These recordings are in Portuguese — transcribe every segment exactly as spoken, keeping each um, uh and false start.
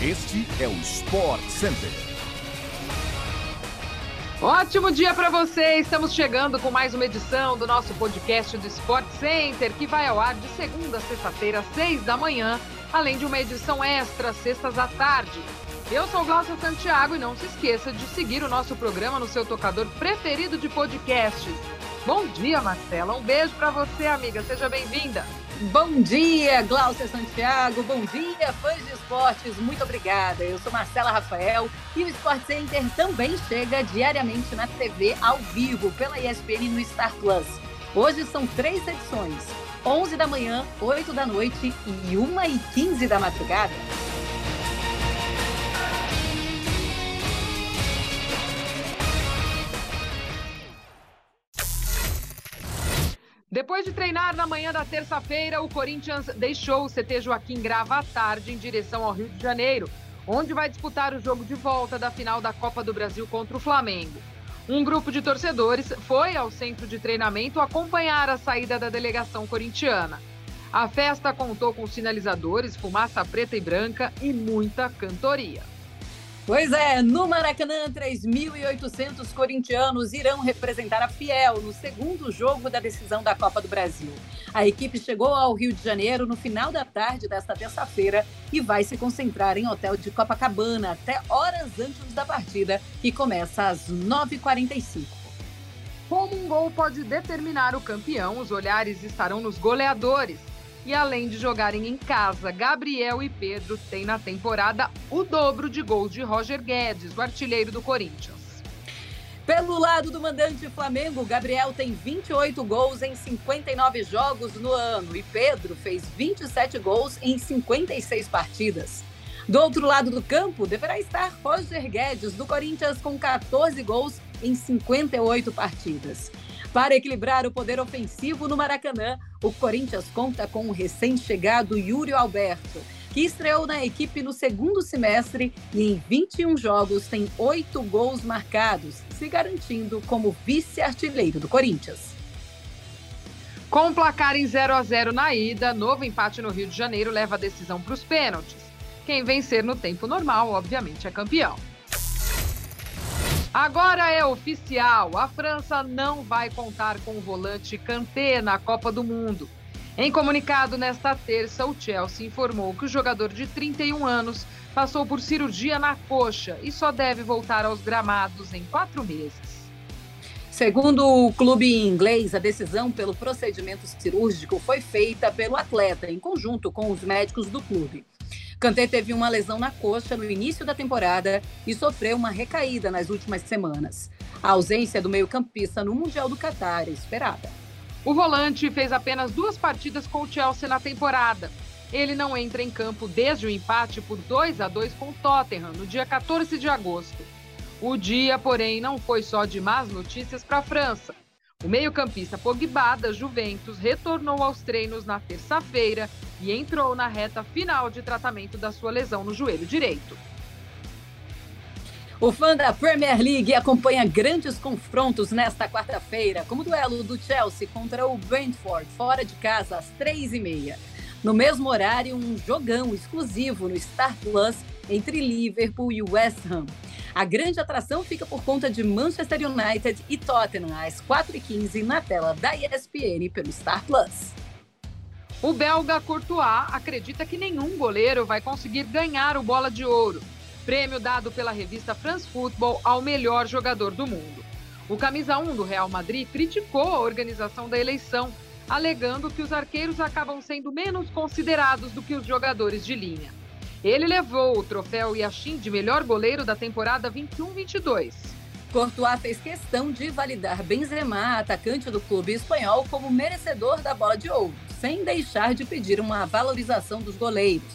Este é o SportsCenter. Ótimo dia para você! Estamos chegando com mais uma edição do nosso podcast do SportsCenter, que vai ao ar de segunda a sexta-feira, às seis da manhã, além de uma edição extra, sextas à tarde. Eu sou Gláucia Santiago e não se esqueça de seguir o nosso programa no seu tocador preferido de podcasts. Bom dia, Marcela. Um beijo para você, amiga. Seja bem-vinda. Bom dia, Gláucia Santiago. Bom dia, fãs de esportes. Muito obrigada. Eu sou Marcela Rafael e o SportsCenter também chega diariamente na T V ao vivo pela E S P N e no Star Plus. Hoje são três edições, onze da manhã, oito da noite e uma e quinze da madrugada. Depois de treinar na manhã da terça-feira, o Corinthians deixou o C T Joaquim Grava à tarde em direção ao Rio de Janeiro, onde vai disputar o jogo de volta da final da Copa do Brasil contra o Flamengo. Um grupo de torcedores foi ao centro de treinamento acompanhar a saída da delegação corintiana. A festa contou com sinalizadores, fumaça preta e branca e muita cantoria. Pois é, no Maracanã, três mil e oitocentos corintianos irão representar a Fiel no segundo jogo da decisão da Copa do Brasil. A equipe chegou ao Rio de Janeiro no final da tarde desta terça-feira e vai se concentrar em hotel de Copacabana até horas antes da partida, que começa às nove e quarenta e cinco. Como um gol pode determinar o campeão, os olhares estarão nos goleadores. E além de jogarem em casa, Gabriel e Pedro têm na temporada o dobro de gols de Roger Guedes, o artilheiro do Corinthians. Pelo lado do mandante Flamengo, Gabriel tem vinte e oito gols em cinquenta e nove jogos no ano e Pedro fez vinte e sete gols em cinquenta e seis partidas. Do outro lado do campo, deverá estar Roger Guedes, do Corinthians, com quatorze gols em cinquenta e oito partidas. Para equilibrar o poder ofensivo no Maracanã, o Corinthians conta com o recém-chegado Yuri Alberto, que estreou na equipe no segundo semestre e em vinte e um jogos tem oito gols marcados, se garantindo como vice-artilheiro do Corinthians. Com o placar em zero a zero na ida, novo empate no Rio de Janeiro leva a decisão para os pênaltis. Quem vencer no tempo normal, obviamente, é campeão. Agora é oficial, a França não vai contar com o volante Kanté na Copa do Mundo. Em comunicado nesta terça, o Chelsea informou que o jogador de trinta e um anos passou por cirurgia na coxa e só deve voltar aos gramados em quatro meses. Segundo o clube inglês, a decisão pelo procedimento cirúrgico foi feita pelo atleta, em conjunto com os médicos do clube. Kanté teve uma lesão na coxa no início da temporada e sofreu uma recaída nas últimas semanas. A ausência do meio-campista no Mundial do Qatar é esperada. O volante fez apenas duas partidas com o Chelsea na temporada. Ele não entra em campo desde o empate por dois a dois com o Tottenham, no dia quatorze de agosto. O dia, porém, não foi só de más notícias para a França. O meio-campista Pogba, da Juventus, retornou aos treinos na terça-feira e entrou na reta final de tratamento da sua lesão no joelho direito. O fã da Premier League acompanha grandes confrontos nesta quarta-feira, como o duelo do Chelsea contra o Brentford, fora de casa, às três e meia. No mesmo horário, um jogão exclusivo no Star Plus entre Liverpool e West Ham. A grande atração fica por conta de Manchester United e Tottenham, às quatro e quinze, na tela da E S P N pelo Star Plus. O belga Courtois acredita que nenhum goleiro vai conseguir ganhar o Bola de Ouro, prêmio dado pela revista France Football ao melhor jogador do mundo. O camisa um do Real Madrid criticou a organização da eleição, alegando que os arqueiros acabam sendo menos considerados do que os jogadores de linha. Ele levou o troféu Yashin de melhor goleiro da temporada vinte e um vinte e dois. Courtois fez questão de validar Benzema, atacante do clube espanhol, como merecedor da Bola de Ouro, sem deixar de pedir uma valorização dos goleiros.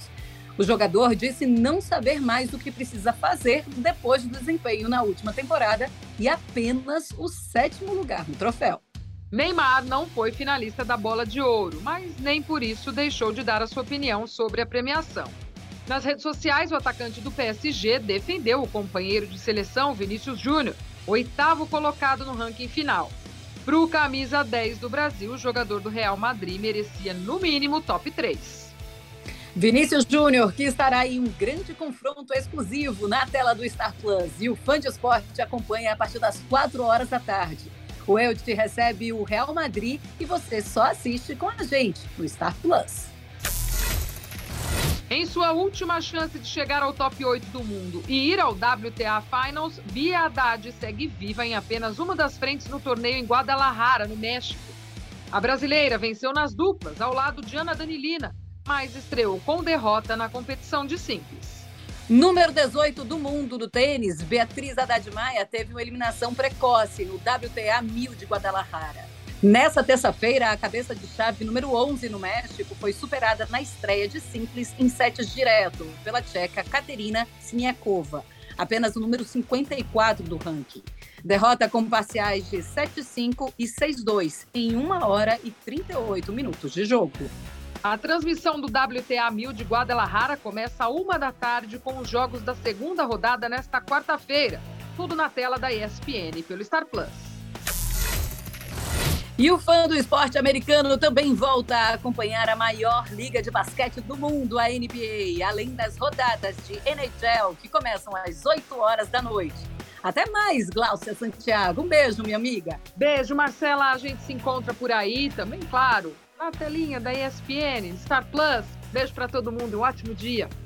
O jogador disse não saber mais o que precisa fazer depois do desempenho na última temporada e apenas o sétimo lugar no troféu. Neymar não foi finalista da Bola de Ouro, mas nem por isso deixou de dar a sua opinião sobre a premiação. Nas redes sociais, o atacante do P S G defendeu o companheiro de seleção, Vinícius Júnior, oitavo colocado no ranking final. Para o camisa dez do Brasil, o jogador do Real Madrid merecia, no mínimo, top três. Vinícius Júnior, que estará em um grande confronto exclusivo na tela do Star Plus. E o Fã de Esporte acompanha a partir das quatro horas da tarde. O Elite recebe o Real Madrid e você só assiste com a gente no Star Plus. Em sua última chance de chegar ao top oito do mundo e ir ao W T A Finals, Bia Haddad segue viva em apenas uma das frentes no torneio em Guadalajara, no México. A brasileira venceu nas duplas, ao lado de Ana Danilina, mas estreou com derrota na competição de simples. Número dezoito do mundo do tênis, Beatriz Haddad Maia teve uma eliminação precoce no W T A mil de Guadalajara. Nessa terça-feira, a cabeça de chave número onze no México foi superada na estreia de simples em sets direto pela tcheca Katerina Siniakova, apenas o número cinquenta e quatro do ranking. Derrota com parciais de sete a cinco e seis a dois em uma hora e trinta e oito minutos de jogo. A transmissão do W T A mil de Guadalajara começa à uma da tarde com os jogos da segunda rodada nesta quarta-feira. Tudo na tela da E S P N pelo Star Plus. E o Fã do Esporte americano também volta a acompanhar a maior liga de basquete do mundo, a N B A, além das rodadas de N H L que começam às oito horas da noite. Até mais, Gláucia Santiago. Um beijo, minha amiga. Beijo, Marcela. A gente se encontra por aí também, claro. A telinha da E S P N, Star Plus. Beijo para todo mundo, um ótimo dia.